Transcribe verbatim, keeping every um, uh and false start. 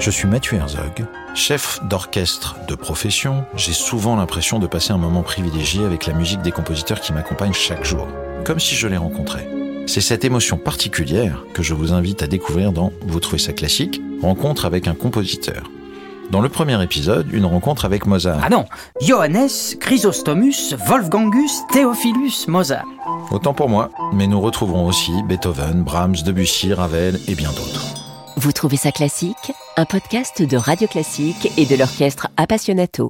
Je suis Mathieu Herzog, chef d'orchestre de profession. J'ai souvent l'impression de passer un moment privilégié avec la musique des compositeurs qui m'accompagnent chaque jour, comme si je les rencontrais. C'est cette émotion particulière que je vous invite à découvrir dans Vous trouvez ça classique ? Rencontre avec un compositeur. Dans le premier épisode, une rencontre avec Mozart. Ah non, Johannes Chrysostomus Wolfgangus Theophilus Mozart. Autant pour moi, mais nous retrouverons aussi Beethoven, Brahms, Debussy, Ravel et bien d'autres. Vous trouvez ça classique ? Un podcast de Radio Classique et de l'orchestre Appassionato.